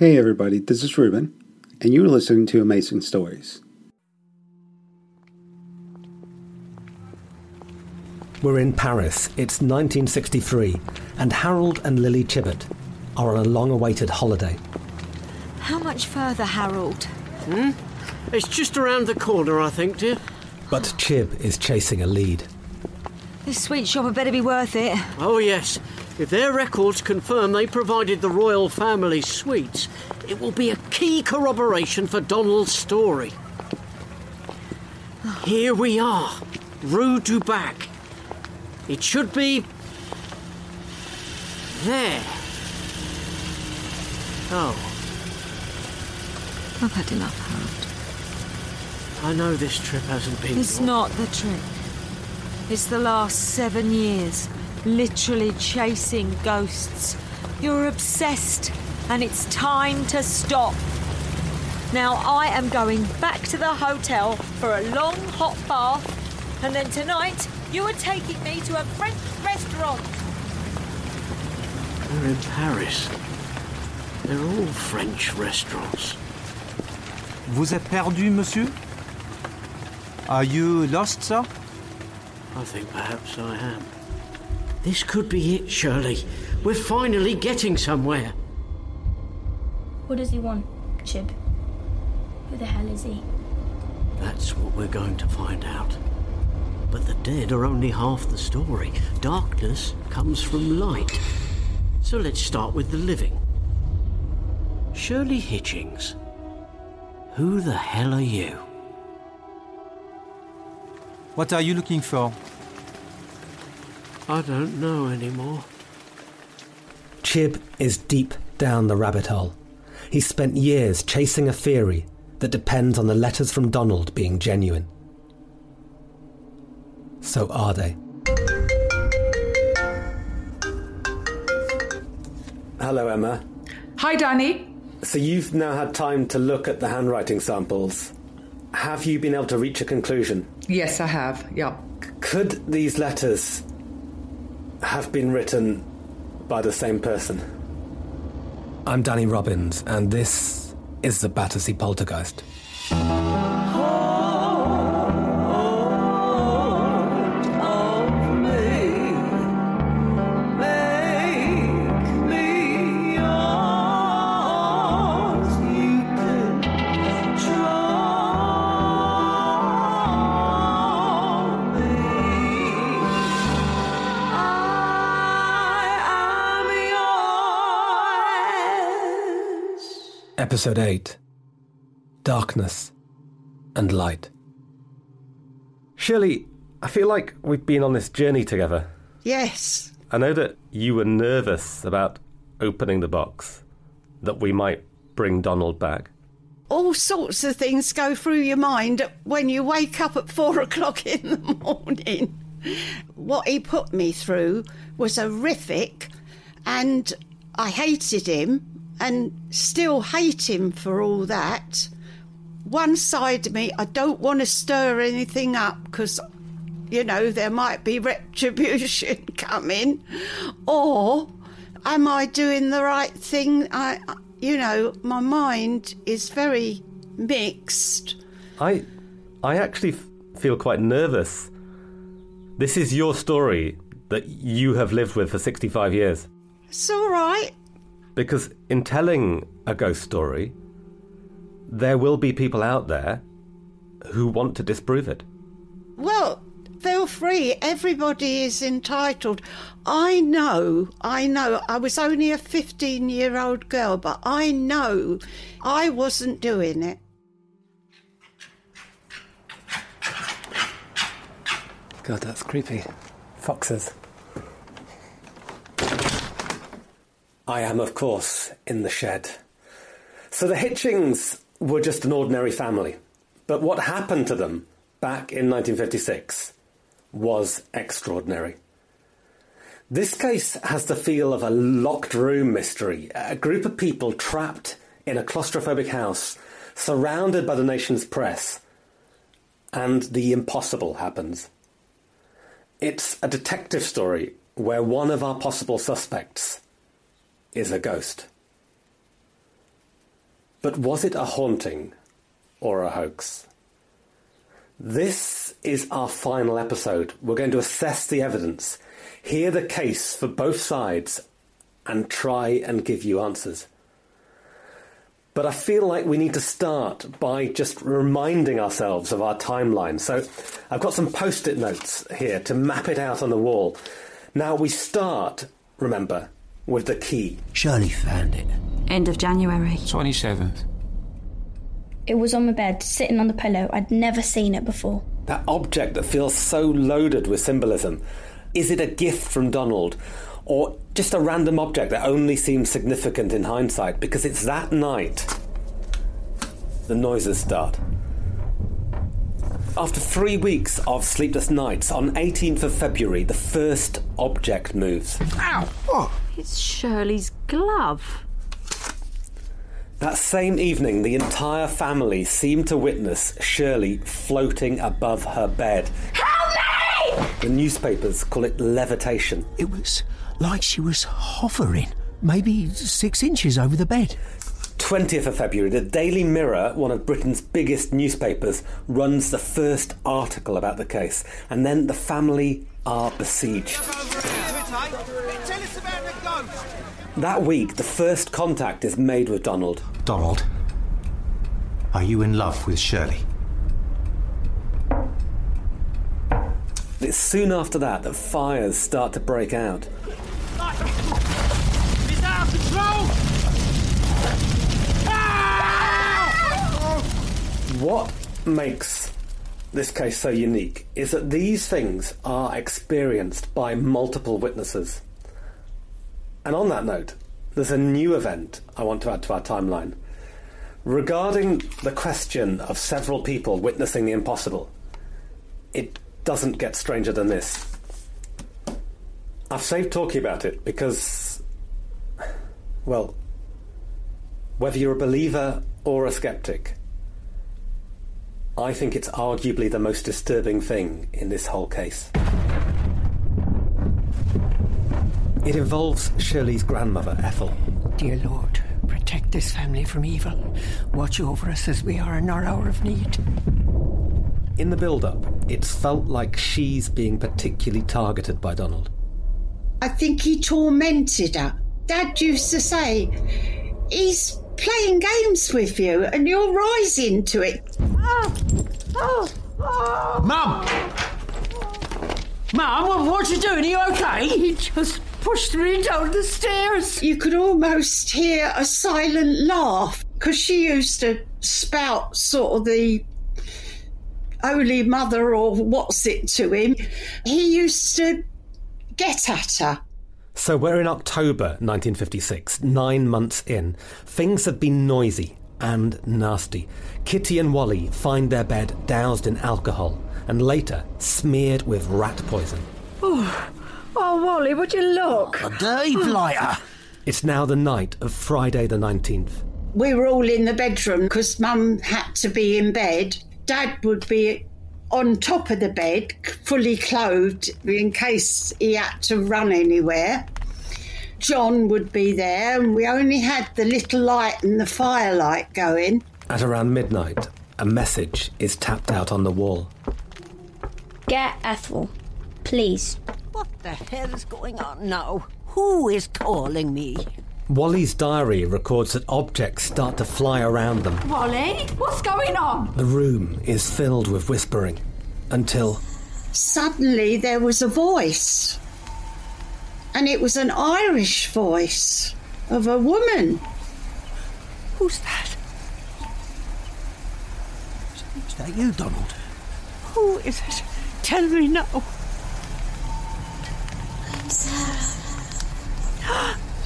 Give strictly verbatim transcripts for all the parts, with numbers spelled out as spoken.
Hey everybody, this is Ruben, and you're listening to Amazing Stories. We're in Paris, it's nineteen sixty-three, and Harold and Lily Chibbett are on a long-awaited holiday. How much further, Harold? Hmm? It's just around the corner, I think, dear. But Chib is chasing a lead. This sweet shop had better be worth it. Oh, yes. If their records confirm they provided the royal family sweets, it will be a key corroboration for Donald's story. Here we are, Rue du Bac. It should be... there. Oh. I've had enough, Harold. I know this trip hasn't been... It's long. Not the trip. It's the last seven years. Literally chasing ghosts. You're obsessed, and it's time to stop. Now I am going back to the hotel for a long hot bath, and then tonight you are taking me to a French restaurant. We're in Paris. They're all French restaurants. Vous êtes perdu, monsieur? Are you lost, sir? I think perhaps I am. This could be it, Shirley. We're finally getting somewhere. What does he want, Chib? Who the hell is he? That's what we're going to find out. But the dead are only half the story. Darkness comes from light. So let's start with the living. Shirley Hitchings. Who the hell are you? What are you looking for? I don't know anymore. Chib is deep down the rabbit hole. He spent years chasing a theory that depends on the letters from Donald being genuine. So are they. Hello, Emma. Hi, Danny. So you've now had time to look at the handwriting samples. Have you been able to reach a conclusion? Yes, I have, yeah. C- could these letters... have been written by the same person? I'm Danny Robbins, and this is the Battersea Poltergeist. Oh, oh, oh, me, make me yours, you can draw me. I Episode eight. Darkness and Light. Shirley, I feel like we've been on this journey together. Yes. I know that you were nervous about opening the box, that we might bring Donald back. All sorts of things go through your mind when you wake up at four o'clock in the morning. What he put me through was horrific, and I hated him. And still hate him for all that. One side of me, I don't want to stir anything up because, you know, there might be retribution coming. Or am I doing the right thing? I, you know, my mind is very mixed. I, I actually feel quite nervous. This is your story that you have lived with for sixty-five years. It's all right. Because in telling a ghost story, there will be people out there who want to disprove it. Well, feel free. Everybody is entitled. I know, I know. I was only a fifteen-year-old girl, but I know I wasn't doing it. God, that's creepy. Foxes. I am, of course, in the shed. So the Hitchings were just an ordinary family. But what happened to them back in nineteen fifty-six was extraordinary. This case has the feel of a locked room mystery. A group of people trapped in a claustrophobic house, surrounded by the nation's press. And the impossible happens. It's a detective story where one of our possible suspects... is a ghost. But was it a haunting or a hoax? This is our final episode. We're going to assess the evidence, hear the case for both sides, and try and give you answers. But I feel like we need to start by just reminding ourselves of our timeline. So I've got some post-it notes here to map it out on the wall. Now we start, remember, with the key. Shirley found it. End of January. twenty-seventh. It was on my bed, sitting on the pillow. I'd never seen it before. That object that feels so loaded with symbolism. Is it a gift from Donald? Or just a random object that only seems significant in hindsight? Because it's that night the noises start. After three weeks of sleepless nights, on eighteenth of February, the first object moves. Ow! Oh. It's Shirley's glove. That same evening, the entire family seemed to witness Shirley floating above her bed. Help me! The newspapers call it levitation. It was like she was hovering, maybe six inches over the bed. twentieth of February, the Daily Mirror, one of Britain's biggest newspapers, runs the first article about the case, and then the family are besieged. Tell us about the ghost. That week, the first contact is made with Donald. Donald, are you in love with Shirley? It's soon after that that fires start to break out. Is that out of control? Ah! What makes this case so unique is that these things are experienced by multiple witnesses. And on that note, there's a new event I want to add to our timeline. Regarding the question of several people witnessing the impossible, it doesn't get stranger than this. I've saved talking about it because, well, whether you're a believer or a sceptic, I think it's arguably the most disturbing thing in this whole case. It involves Shirley's grandmother, Ethel. Dear Lord, protect this family from evil. Watch over us as we are in our hour of need. In the build-up, it's felt like she's being particularly targeted by Donald. I think he tormented her. Dad used to say, he's playing games with you and you're rising to it. Oh, oh, oh. Mum! Mum, what are you doing? Are you okay? He just pushed me down the stairs. You could almost hear a silent laugh, because she used to spout sort of the Holy Mother or what's it to him. He used to get at her. So we're in October nineteen fifty-six, nine months in. Things have been noisy and nasty. Kitty and Wally find their bed doused in alcohol and later smeared with rat poison. Oh, oh Wally, would you look? A day blighter. It's now the night of Friday the nineteenth. We were all in the bedroom because Mum had to be in bed. Dad would be on top of the bed, fully clothed, in case he had to run anywhere. John would be there, and we only had the little light and the firelight going. At around midnight, a message is tapped out on the wall. Get Ethel, please. What the hell is going on now? Who is calling me? Wally's diary records that objects start to fly around them. Wally, what's going on? The room is filled with whispering until suddenly there was a voice. And it was an Irish voice of a woman. Who's that? Is that you, Donald? Who is it? Tell me now. I'm Sarah.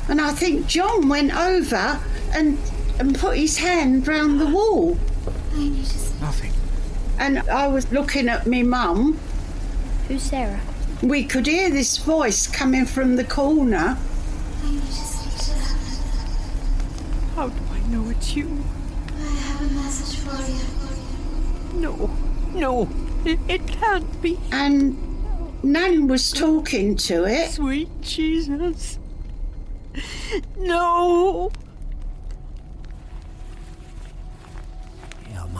And I think John went over and and put his hand round the wall. I need to see. Nothing. And I was looking at me mum. Who's Sarah? We could hear this voice coming from the corner. I need to speak to that man. How do I know it's you? I have a message for you. No, no, it, it can't be. And Nan was talking to it. Sweet Jesus. No!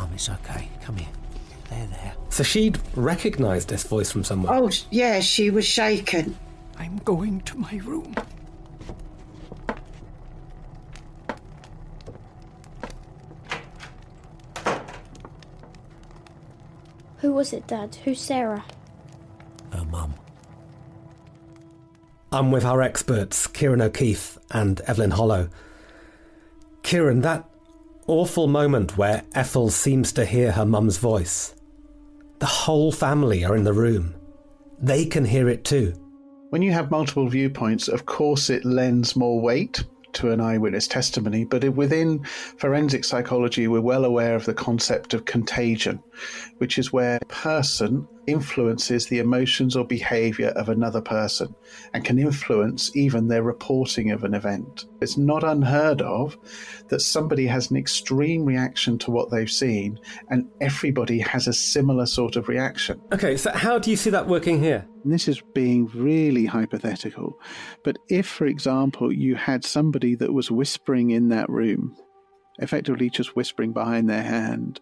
Mum, it's okay. Come here. There, there. So she'd recognised this voice from somewhere. Oh, yeah, she was shaken. I'm going to my room. Who was it, Dad? Who's Sarah? Her mum. I'm with our experts, Kieran O'Keefe and Evelyn Hollow. Kieran, that awful moment where Ethel seems to hear her mum's voice. The whole family are in the room. They can hear it too. When you have multiple viewpoints, of course it lends more weight to an eyewitness testimony, but within forensic psychology, we're well aware of the concept of contagion, which is where a person influences the emotions or behaviour of another person and can influence even their reporting of an event. It's not unheard of that somebody has an extreme reaction to what they've seen and everybody has a similar sort of reaction. Okay, so how do you see that working here? This is being really hypothetical, but if, for example, you had somebody that was whispering in that room, effectively just whispering behind their hand,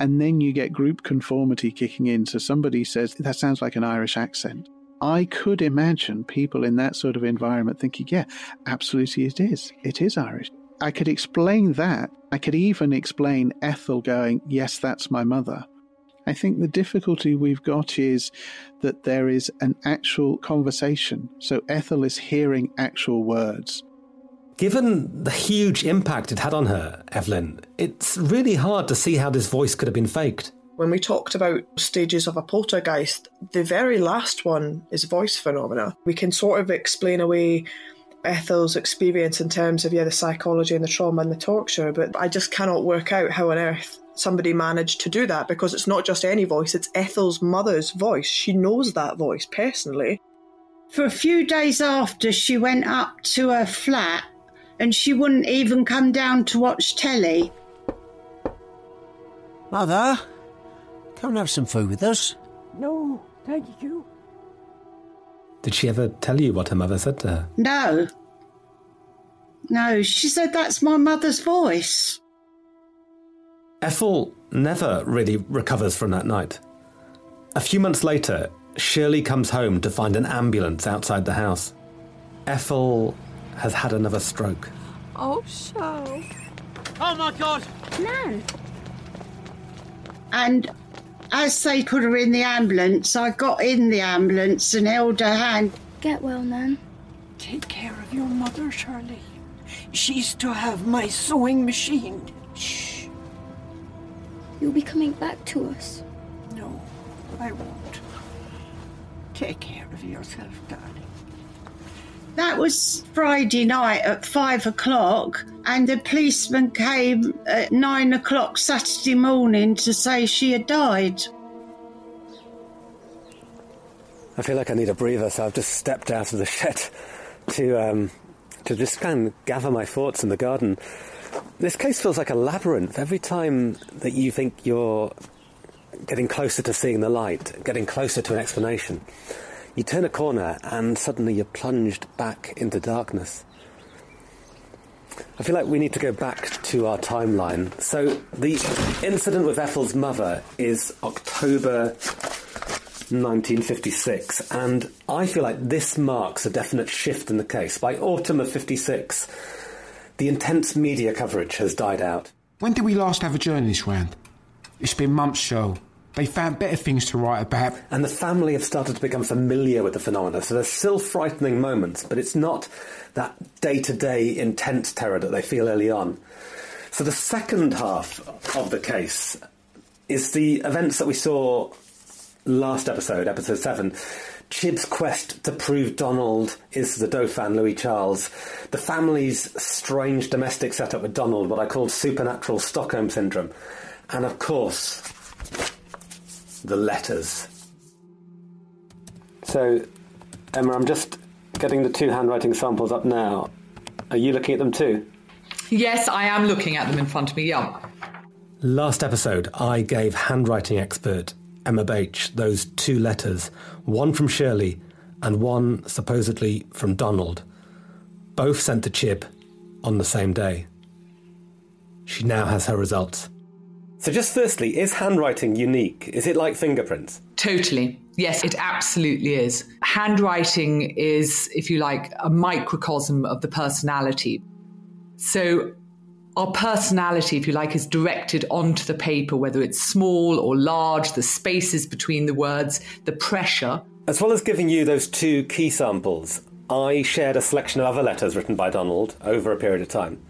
and then you get group conformity kicking in. So somebody says, that sounds like an Irish accent. I could imagine people in that sort of environment thinking, yeah, absolutely it is. It is Irish. I could explain that. I could even explain Ethel going, yes, that's my mother. I think the difficulty we've got is that there is an actual conversation. So Ethel is hearing actual words. Given the huge impact it had on her, Evelyn, it's really hard to see how this voice could have been faked. When we talked about stages of a poltergeist, the very last one is voice phenomena. We can sort of explain away Ethel's experience in terms of, yeah, the psychology and the trauma and the torture, but I just cannot work out how on earth somebody managed to do that, because it's not just any voice, it's Ethel's mother's voice. She knows that voice personally. For a few days after she went up to her flat, and she wouldn't even come down to watch telly. Mother, come and have some food with us. No, thank you. Did she ever tell you what her mother said to her? No. No, she said that's my mother's voice. Ethel never really recovers from that night. A few months later, Shirley comes home to find an ambulance outside the house. Ethel has had another stroke. Oh, so. Oh, my God! Nan! And as they put her in the ambulance, I got in the ambulance and held her hand. Get well, Nan. Take care of your mother, Shirley. She's to have my sewing machine. Shh. You'll be coming back to us. No, I won't. Take care of yourself, darling. That was Friday night at five o'clock, and the policeman came at nine o'clock Saturday morning to say she had died. I feel like I need a breather, so I've just stepped out of the shed to um, to just kind of gather my thoughts in the garden. This case feels like a labyrinth. Every time that you think you're getting closer to seeing the light, getting closer to an explanation, you turn a corner and suddenly you're plunged back into darkness. I feel like we need to go back to our timeline. So the incident with Ethel's mother is October nineteen fifty-six, and I feel like this marks a definite shift in the case. By autumn of fifty-six, the intense media coverage has died out. When did we last have a journalist round? It's been months, so. They found better things to write about. And the family have started to become familiar with the phenomena, so there's still frightening moments, but it's not that day-to-day intense terror that they feel early on. So the second half of the case is the events that we saw last episode, episode seven. Chib's quest to prove Donald is the Dauphin, Louis Charles. The family's strange domestic setup with Donald, what I called supernatural Stockholm Syndrome. And, of course, the letters. So, Emma, I'm just getting the two handwriting samples up now. Are you looking at them too? Yes, I am looking at them in front of me, yeah. Last episode, I gave handwriting expert Emma Bache those two letters, one from Shirley and one supposedly from Donald, both sent to Chib on the same day. She now has her results. So just firstly, is handwriting unique? Is it like fingerprints? Totally. Yes, it absolutely is. Handwriting is, if you like, a microcosm of the personality. So our personality, if you like, is directed onto the paper, whether it's small or large, the spaces between the words, the pressure. As well as giving you those two key samples, I shared a selection of other letters written by Donald over a period of time.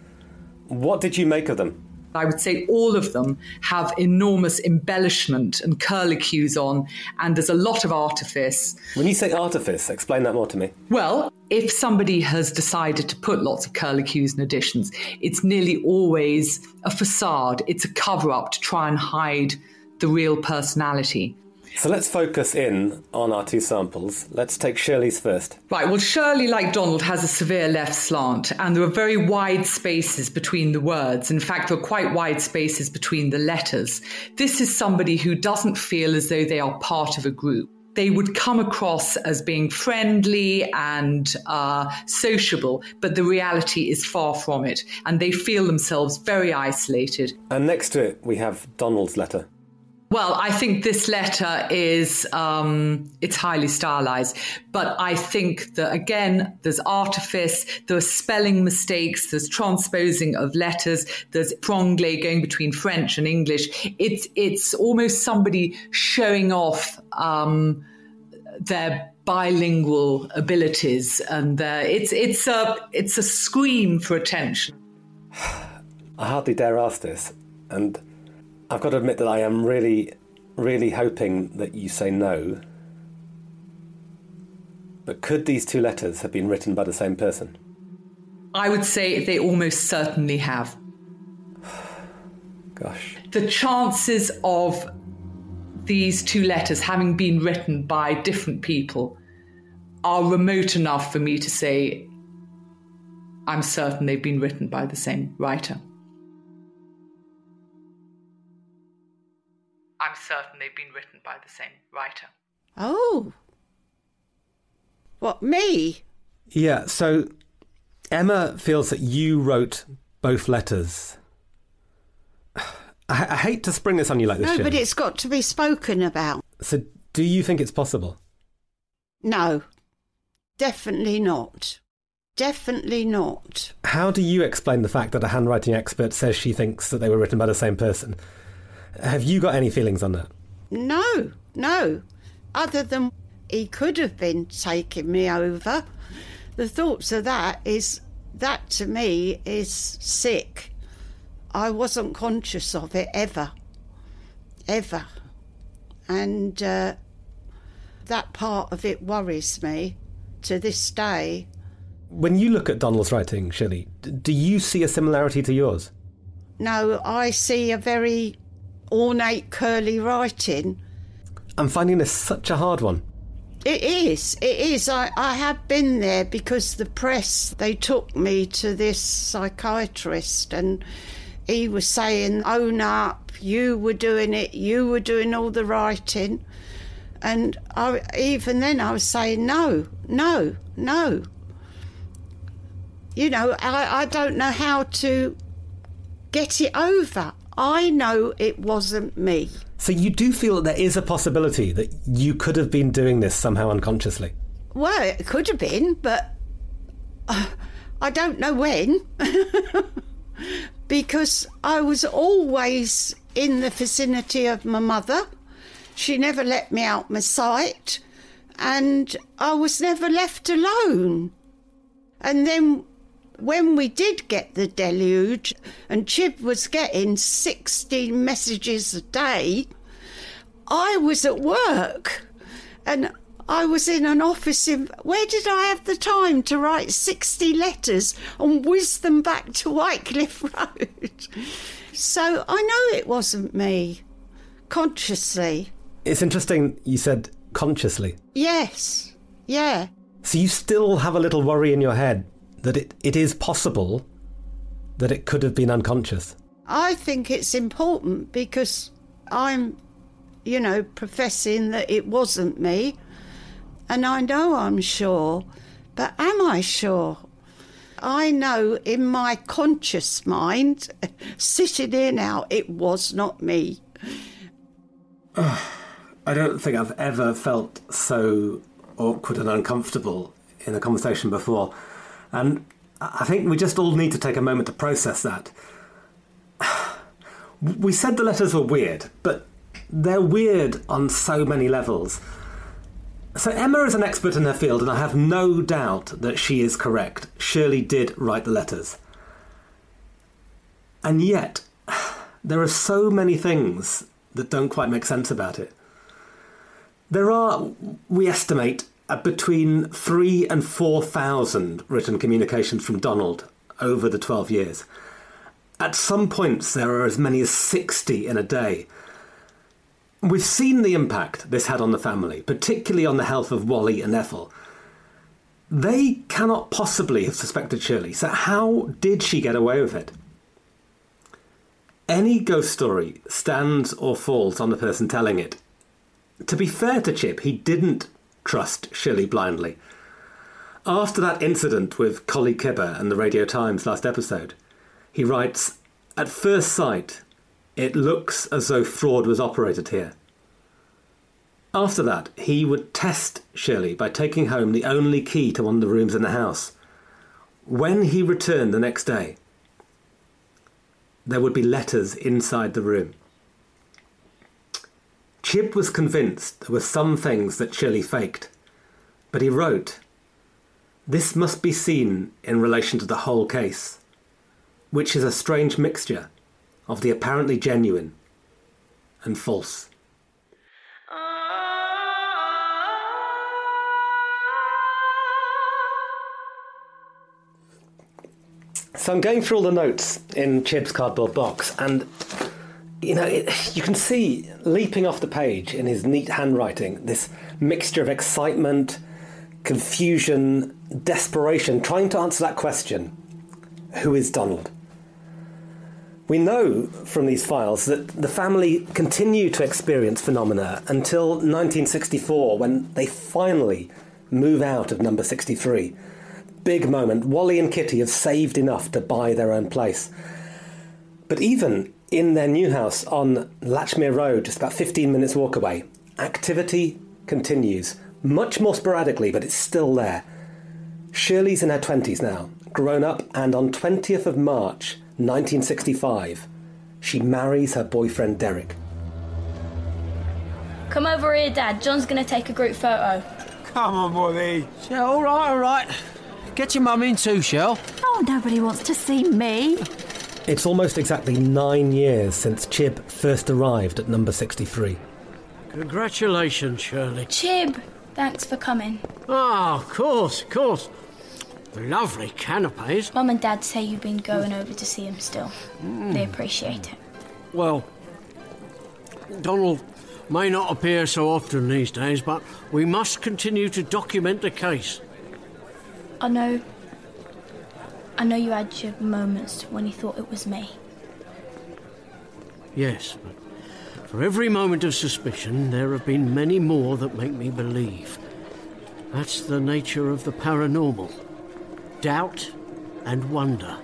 What did you make of them? I would say all of them have enormous embellishment and curlicues on, and there's a lot of artifice. When you say artifice, explain that more to me. Well, if somebody has decided to put lots of curlicues and additions, it's nearly always a facade. It's a cover-up to try and hide the real personality. So let's focus in on our two samples. Let's take Shirley's first. Right, well, Shirley, like Donald, has a severe left slant, and there are very wide spaces between the words. In fact, there are quite wide spaces between the letters. This is somebody who doesn't feel as though they are part of a group. They would come across as being friendly and uh, sociable, but the reality is far from it, and they feel themselves very isolated. And next to it, we have Donald's letter. Well, I think this letter is, um, it's highly stylized, but I think that, again, there's artifice, there's spelling mistakes, there's transposing of letters, there's franglais going between French and English. It's, it's almost somebody showing off um, their bilingual abilities, and uh, it's, it's, a, it's a scream for attention. I hardly dare ask this, and I've got to admit that I am really, really hoping that you say no. But could these two letters have been written by the same person? I would say they almost certainly have. Gosh. The chances of these two letters having been written by different people are remote enough for me to say I'm certain they've been written by the same writer. I'm certain they've been written by the same writer. Oh. What, me? Yeah, so Emma feels that you wrote both letters. I, I hate to spring this on you like this, No, Shirley. But it's got to be spoken about. So do you think it's possible? No, definitely not. Definitely not. How do you explain the fact that a handwriting expert says she thinks that they were written by the same person? Have you got any feelings on that? No, no. Other than he could have been taking me over. The thoughts of that is, that to me is sick. I wasn't conscious of it ever, ever. And uh, that part of it worries me to this day. When you look at Donald's writing, Shirley, do you see a similarity to yours? No, I see a very ornate curly writing. I'm finding this such a hard one. It is, it is. I, I have been there because the press, they took me to this psychiatrist and he was saying, own up, you were doing it, you were doing all the writing. And I, even then I was saying, no, no, no. You know, I, I don't know how to get it over. I know it wasn't me. So you do feel that there is a possibility that you could have been doing this somehow unconsciously? Well, it could have been, but I don't know when. Because I was always in the vicinity of my mother. She never let me out my sight. And I was never left alone. And then when we did get the deluge and Chib was getting sixteen messages a day, I was at work and I was in an office in... Where did I have the time to write sixty letters and whiz them back to Wycliffe Road? So I know it wasn't me, consciously. It's interesting you said consciously. Yes, yeah. So you still have a little worry in your head that it, it is possible that it could have been unconscious? I think it's important because I'm, you know, professing that it wasn't me. And I know I'm sure, but am I sure? I know in my conscious mind, sitting here now, it was not me. I don't think I've ever felt so awkward and uncomfortable in a conversation before. And I think we just all need to take a moment to process that. We said the letters were weird, but they're weird on so many levels. So Emma is an expert in her field, and I have no doubt that she is correct. Shirley did write the letters. And yet, there are so many things that don't quite make sense about it. There are, we estimate, uh, between three and four thousand written communications from Donald over the twelve years. At some points, there are as many as sixty in a day. We've seen the impact this had on the family, particularly on the health of Wally and Ethel. They cannot possibly have suspected Shirley, so how did she get away with it? Any ghost story stands or falls on the person telling it. To be fair to Chip, he didn't trust Shirley blindly. After that incident with Collie Kibber and the Radio Times last episode, he writes, "At first sight, it looks as though fraud was operated here." After that, he would test Shirley by taking home the only key to one of the rooms in the house. When he returned the next day, there would be letters inside the room. Chip was convinced there were some things that Shirley faked, but he wrote, "This must be seen in relation to the whole case, which is a strange mixture of the apparently genuine and false." So I'm going through all the notes in Chip's cardboard box, and, you know, it, you can see leaping off the page in his neat handwriting this mixture of excitement, confusion, desperation, trying to answer that question, who is Donald? We know from these files that the family continued to experience phenomena until nineteen sixty-four, when they finally move out of number sixty-three. Big moment. Wally and Kitty have saved enough to buy their own place. But even in their new house on Latchmere Road, just about fifteen minutes walk away, activity continues. Much more sporadically, but it's still there. Shirley's in her twenties now, grown up, and on twentieth of March... nineteen sixty-five, she marries her boyfriend Derek. "Come over here, Dad. John's going to take a group photo." "Come on, Wally." "Yeah, all right, all right. Get your mum in too, Shell." "Oh, nobody wants to see me." It's almost exactly nine years since Chib first arrived at number sixty-three. "Congratulations, Shirley." "Chib, thanks for coming." "Ah, of course, of course. Lovely canapes." "Mum and Dad say you've been going over to see him still. Mm. They appreciate it." "Well, Donald may not appear so often these days, but we must continue to document the case." I know... I know you had your moments when you thought it was me." "Yes, but for every moment of suspicion, there have been many more that make me believe. That's the nature of the paranormal. Doubt and wonder.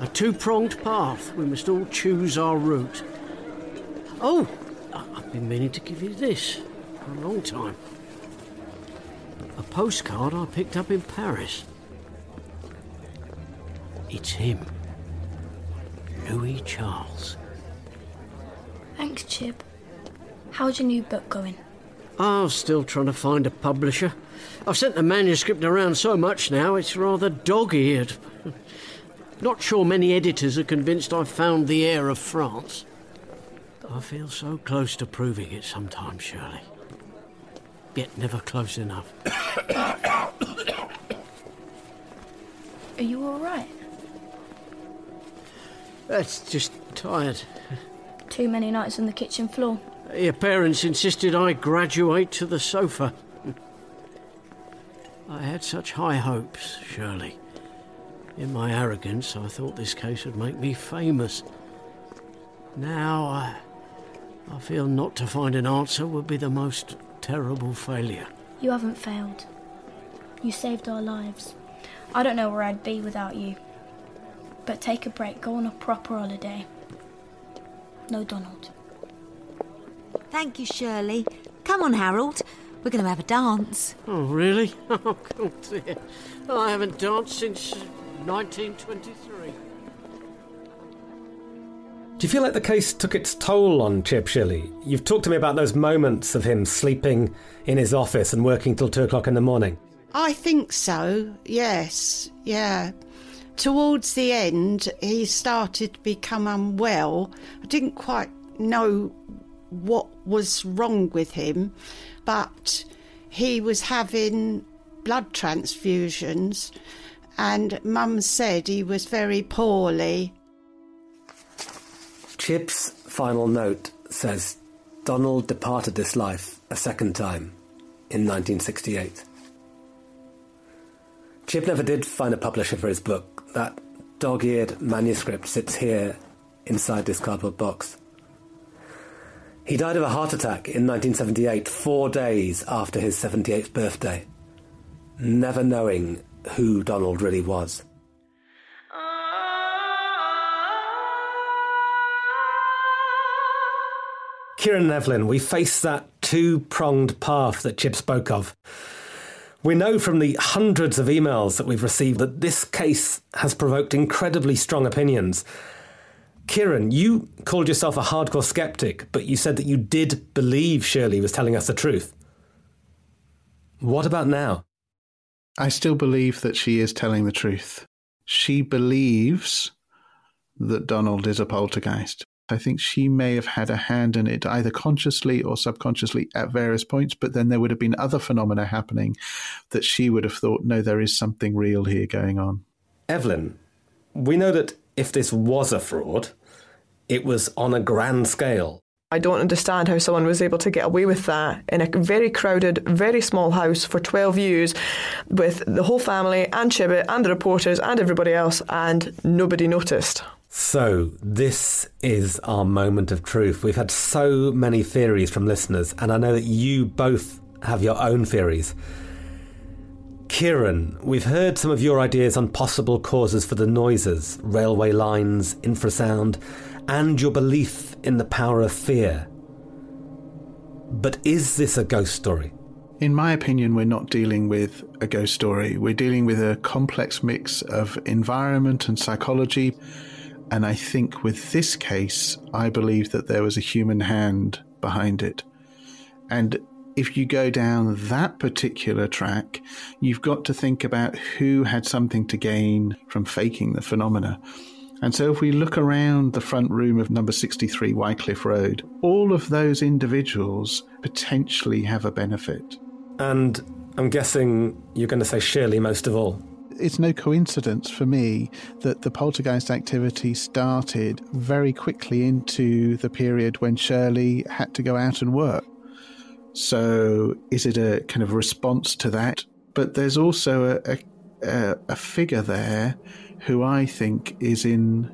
A two-pronged path. We must all choose our route. Oh, I've been meaning to give you this for a long time. A postcard I picked up in Paris. It's him. Louis Charles." "Thanks, Chip. How's your new book going?" "Oh, still trying to find a publisher. I've sent the manuscript around so much now, it's rather dog-eared. Not sure many editors are convinced I've found the heir of France. I feel so close to proving it sometimes, Shirley. Yet never close enough." "Are you all right?" "That's just tired." "Too many nights on the kitchen floor?" "Your parents insisted I graduate to the sofa. I had such high hopes, Shirley. In my arrogance, I thought this case would make me famous. Now, I, I feel not to find an answer would be the most terrible failure." "You haven't failed. You saved our lives. I don't know where I'd be without you. But take a break, go on a proper holiday. No, Donald. Thank you, Shirley. Come on, Harold. We're going to have a dance. Oh, really? Oh, God, dear. I haven't danced since nineteen twenty-three. Do you feel like the case took its toll on Chip Shirley? You've talked to me about those moments of him sleeping in his office and working till two o'clock in the morning. I think so, yes, yeah. Towards the end, he started to become unwell. I didn't quite know what was wrong with him, but he was having blood transfusions, and Mum said he was very poorly. Chip's final note says Donald departed this life a second time in nineteen sixty-eight. Chip never did find a publisher for his book. That dog-eared manuscript sits here inside this cardboard box. He died of a heart attack in nineteen seventy-eight, four days after his seventy-eighth birthday, never knowing who Donald really was. Kieran and Evelyn, we face that two-pronged path that Chip spoke of. We know from the hundreds of emails that we've received that this case has provoked incredibly strong opinions. Kieran, you called yourself a hardcore sceptic, but you said that you did believe Shirley was telling us the truth. What about now? I still believe that she is telling the truth. She believes that Donald is a poltergeist. I think she may have had a hand in it, either consciously or subconsciously at various points, but then there would have been other phenomena happening that she would have thought, no, there is something real here going on. Evelyn, we know that if this was a fraud, it was on a grand scale. I don't understand how someone was able to get away with that in a very crowded, very small house for twelve years with the whole family and Chibbett and the reporters and everybody else, and nobody noticed. So this is our moment of truth. We've had so many theories from listeners, and I know that you both have your own theories. Kieran, we've heard some of your ideas on possible causes for the noises, railway lines, infrasound, and your belief in the power of fear. But is this a ghost story? In my opinion, we're not dealing with a ghost story. We're dealing with a complex mix of environment and psychology. And I think with this case, I believe that there was a human hand behind it. And if you go down that particular track, you've got to think about who had something to gain from faking the phenomena. And so if we look around the front room of number sixty-three Wycliffe Road, all of those individuals potentially have a benefit. And I'm guessing you're going to say Shirley most of all. It's no coincidence for me that the poltergeist activity started very quickly into the period when Shirley had to go out and work. So is it a kind of response to that? But there's also a, a, a figure there who I think is in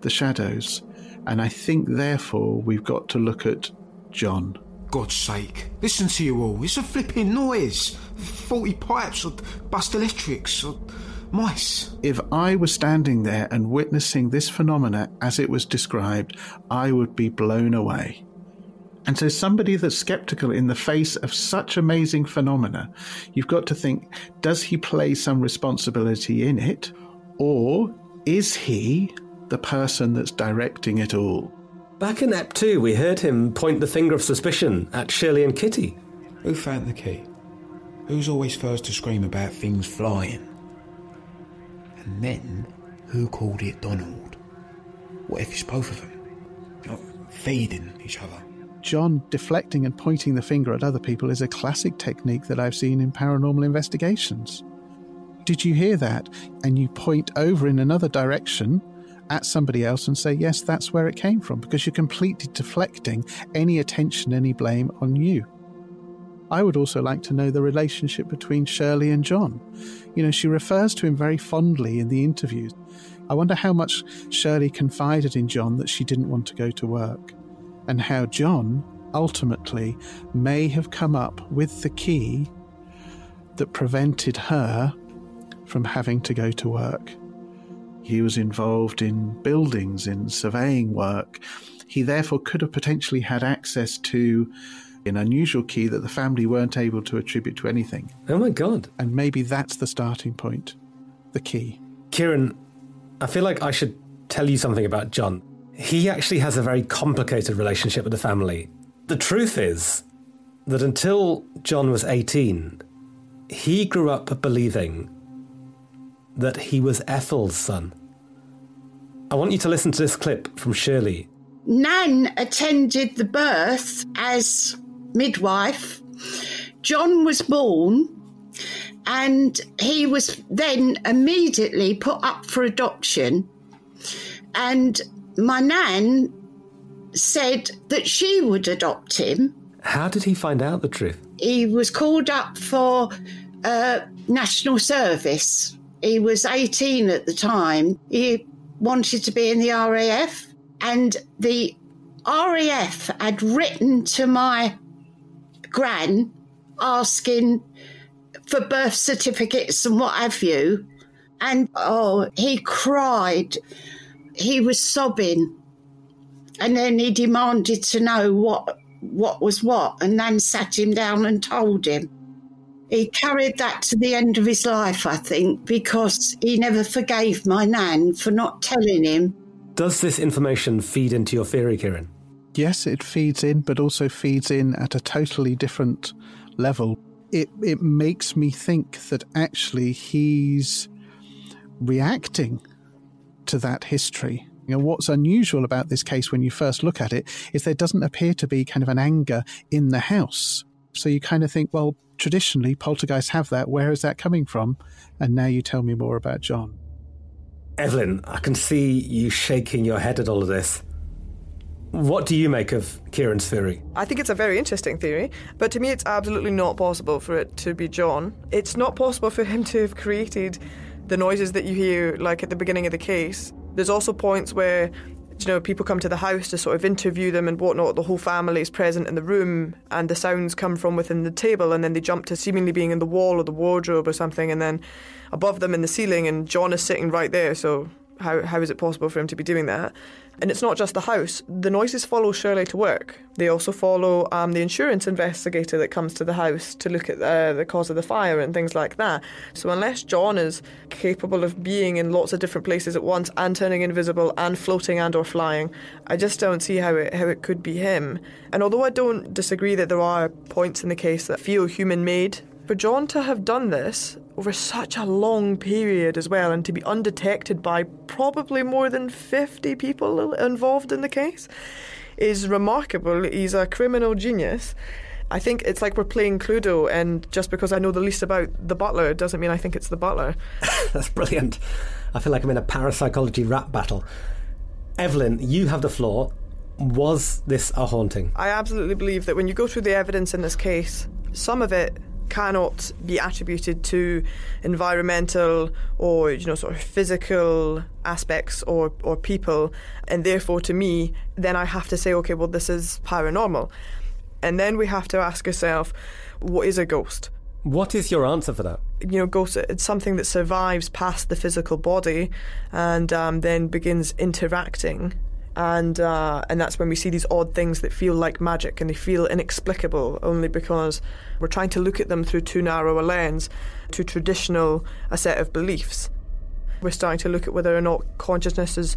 the shadows. And I think, therefore, we've got to look at John. God's sake, listen to you all. It's a flipping noise. Faulty pipes or bust electrics or mice. If I was standing there and witnessing this phenomena as it was described, I would be blown away. And so somebody that's sceptical in the face of such amazing phenomena, you've got to think, does he play some responsibility in it? Or is he the person that's directing it all? Back in Ep two, we heard him point the finger of suspicion at Shirley and Kitty. Who found the key? Who's always first to scream about things flying? And then, who called it Donald? What if it's both of them? Not feeding each other. John deflecting and pointing the finger at other people is a classic technique that I've seen in paranormal investigations. Did you hear that? And you point over in another direction at somebody else and say, yes, that's where it came from, because you're completely deflecting any attention, any blame on you. I would also like to know the relationship between Shirley and John. You know, she refers to him very fondly in the interviews. I wonder how much Shirley confided in John that she didn't want to go to work, and how John ultimately may have come up with the key that prevented her from having to go to work. He was involved in buildings, in surveying work. He therefore could have potentially had access to an unusual key that the family weren't able to attribute to anything. Oh my God. And maybe that's the starting point, the key. Kieran, I feel like I should tell you something about John. He actually has a very complicated relationship with the family. The truth is that until John was eighteen, he grew up believing that he was Ethel's son. I want you to listen to this clip from Shirley. Nan attended the birth as midwife. John was born, and he was then immediately put up for adoption. And my nan said that she would adopt him. How did he find out the truth? He was called up for uh, national service. He was eighteen at the time. He wanted to be in the R A F. And the R A F had written to my gran asking for birth certificates and what have you. And, oh, he cried. He was sobbing. And then he demanded to know what, what was what, and then sat him down and told him. He carried that to the end of his life, I think, because he never forgave my nan for not telling him. Does this information feed into your theory, Kieran? Yes, it feeds in, but also feeds in at a totally different level. It it makes me think that actually he's reacting to that history. You know, what's unusual about this case when you first look at it is there doesn't appear to be kind of an anger in the house. So you kind of think, well, traditionally poltergeists have that. Where is that coming from? And now you tell me more about John. Evelyn, I can see you shaking your head at all of this. What do you make of Kieran's theory? I think it's a very interesting theory, but to me it's absolutely not possible for it to be John. It's not possible for him to have created the noises that you hear, like at the beginning of the case. There's also points where, you know, people come to the house to sort of interview them and whatnot. The whole family is present in the room and the sounds come from within the table, and then they jump to seemingly being in the wall or the wardrobe or something, and then above them in the ceiling, and John is sitting right there, so how how is it possible for him to be doing that? And it's not just the house. The noises follow Shirley to work. They also follow um, the insurance investigator that comes to the house to look at uh, the cause of the fire and things like that. So unless John is capable of being in lots of different places at once and turning invisible and floating and or flying, I just don't see how it, how it could be him. And although I don't disagree that there are points in the case that feel human-made, for John to have done this over such a long period as well, and to be undetected by probably more than fifty people involved in the case, is remarkable. He's a criminal genius. I think it's like we're playing Cluedo, and just because I know the least about the butler doesn't mean I think it's the butler. That's brilliant. I feel like I'm in a parapsychology rap battle. Evelyn, you have the floor. Was this a haunting? I absolutely believe that when you go through the evidence in this case, some of it cannot be attributed to environmental or, you know, sort of physical aspects or, or people, and therefore to me then I have to say, okay, well, this is paranormal. And then we have to ask ourselves, what is a ghost? What is your answer for that? You know, ghost, it's something that survives past the physical body and um, then begins interacting. And uh, and that's when we see these odd things that feel like magic, and they feel inexplicable only because we're trying to look at them through too narrow a lens, too traditional a set of beliefs. We're starting to look at whether or not consciousness is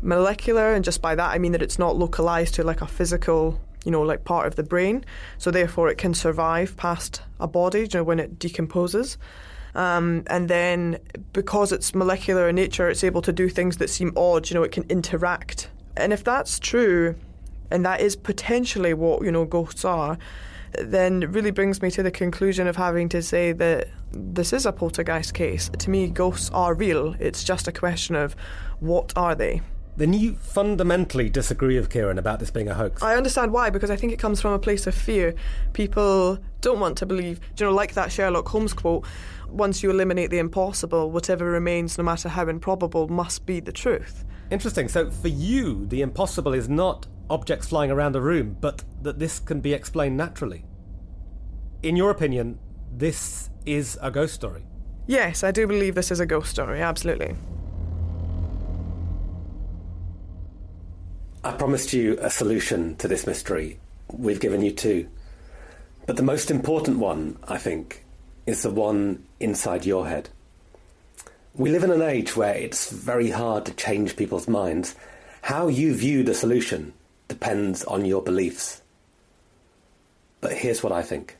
molecular, and just by that I mean that it's not localised to like a physical, you know, like part of the brain, so therefore it can survive past a body, you know, when it decomposes. Um, and then because it's molecular in nature, it's able to do things that seem odd, you know, it can interact. And if that's true, and that is potentially what, you know, ghosts are, then it really brings me to the conclusion of having to say that this is a poltergeist case. To me, ghosts are real. It's just a question of what are they? Then you fundamentally disagree with Kieran about this being a hoax. I understand why, because I think it comes from a place of fear. People don't want to believe, you know, like that Sherlock Holmes quote, once you eliminate the impossible, whatever remains, no matter how improbable, must be the truth. Interesting. So for you, the impossible is not objects flying around the room, but that this can be explained naturally. In your opinion, this is a ghost story. Yes, I do believe this is a ghost story, absolutely. I promised you a solution to this mystery. We've given you two. But the most important one, I think, is the one inside your head. We live in an age where it's very hard to change people's minds. How you view the solution depends on your beliefs. But here's what I think.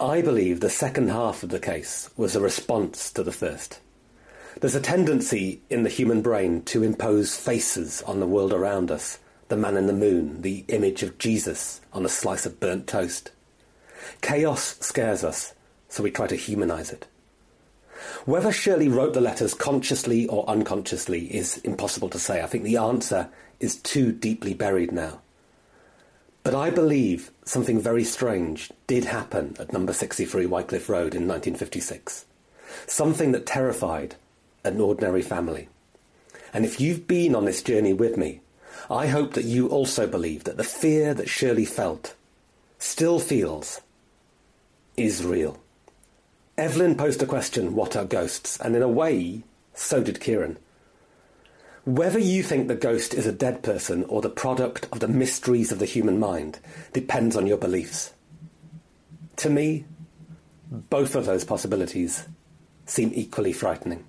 I believe the second half of the case was a response to the first. There's a tendency in the human brain to impose faces on the world around us. The man in the moon, the image of Jesus on a slice of burnt toast. Chaos scares us, so we try to humanize it. Whether Shirley wrote the letters consciously or unconsciously is impossible to say. I think the answer is too deeply buried now. But I believe something very strange did happen at number sixty-three Wycliffe Road in nineteen fifty-six. Something that terrified an ordinary family. And if you've been on this journey with me, I hope that you also believe that the fear that Shirley felt, still feels, is real. Evelyn posed a question, what are ghosts? And in a way, so did Kieran. Whether you think the ghost is a dead person or the product of the mysteries of the human mind depends on your beliefs. To me, both of those possibilities seem equally frightening.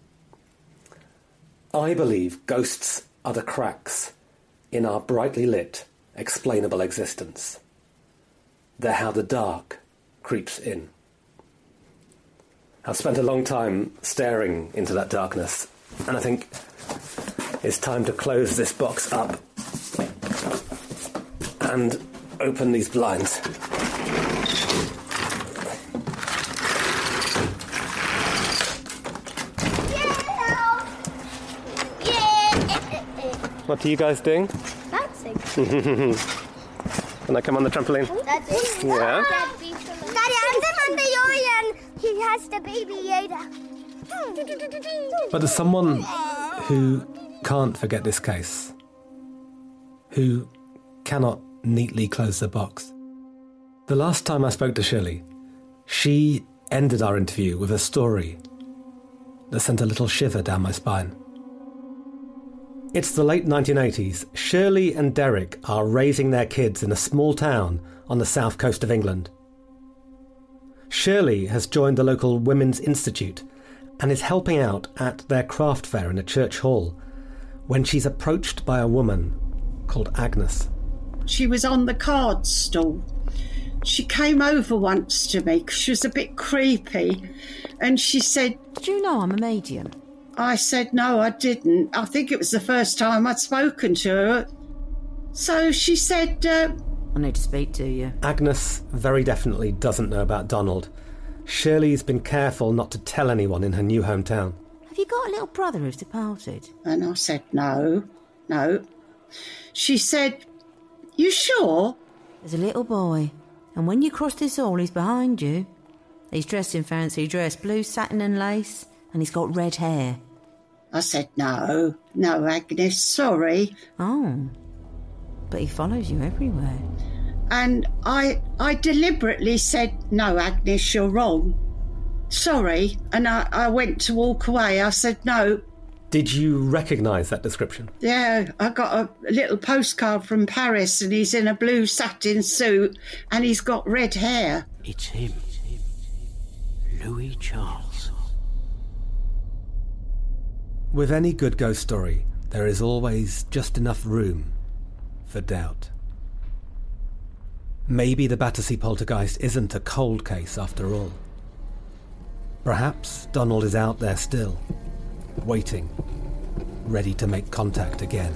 I believe ghosts are the cracks in our brightly lit, explainable existence. They're how the dark creeps in. I've spent a long time staring into that darkness, and I think it's time to close this box up and open these blinds. What are you guys doing? Dancing. Can I come on the trampoline? Daddy. Yeah. Daddy, I'm the Mandalorian. He has the baby Yoda. But as someone who can't forget this case, who cannot neatly close the box, the last time I spoke to Shirley, she ended our interview with a story that sent a little shiver down my spine. It's the late nineteen eighties. Shirley and Derek are raising their kids in a small town on the south coast of England. Shirley has joined the local Women's Institute and is helping out at their craft fair in a church hall when she's approached by a woman called Agnes. She was on the card stall. She came over once to me because she was a bit creepy and she said, "Do you know I'm a medium?" I said, no, I didn't. I think it was the first time I'd spoken to her. So she said, Uh, I need to speak to you. Agnes very definitely doesn't know about Donald. Shirley's been careful not to tell anyone in her new hometown. Have you got a little brother who's departed? And I said, no, no. She said, you sure? There's a little boy, and when you cross this hall, he's behind you. He's dressed in fancy dress, blue satin and lace, and he's got red hair. I said, no, no, Agnes, sorry. Oh, but he follows you everywhere. And I I deliberately said, no, Agnes, you're wrong. Sorry. And I, I went to walk away. I said, no. Did you recognise that description? Yeah, I got a little postcard from Paris and he's in a blue satin suit and he's got red hair. It's him, it's him. Louis Charles. With any good ghost story, there is always just enough room for doubt. Maybe the Battersea poltergeist isn't a cold case after all. Perhaps Donald is out there still, waiting, ready to make contact again.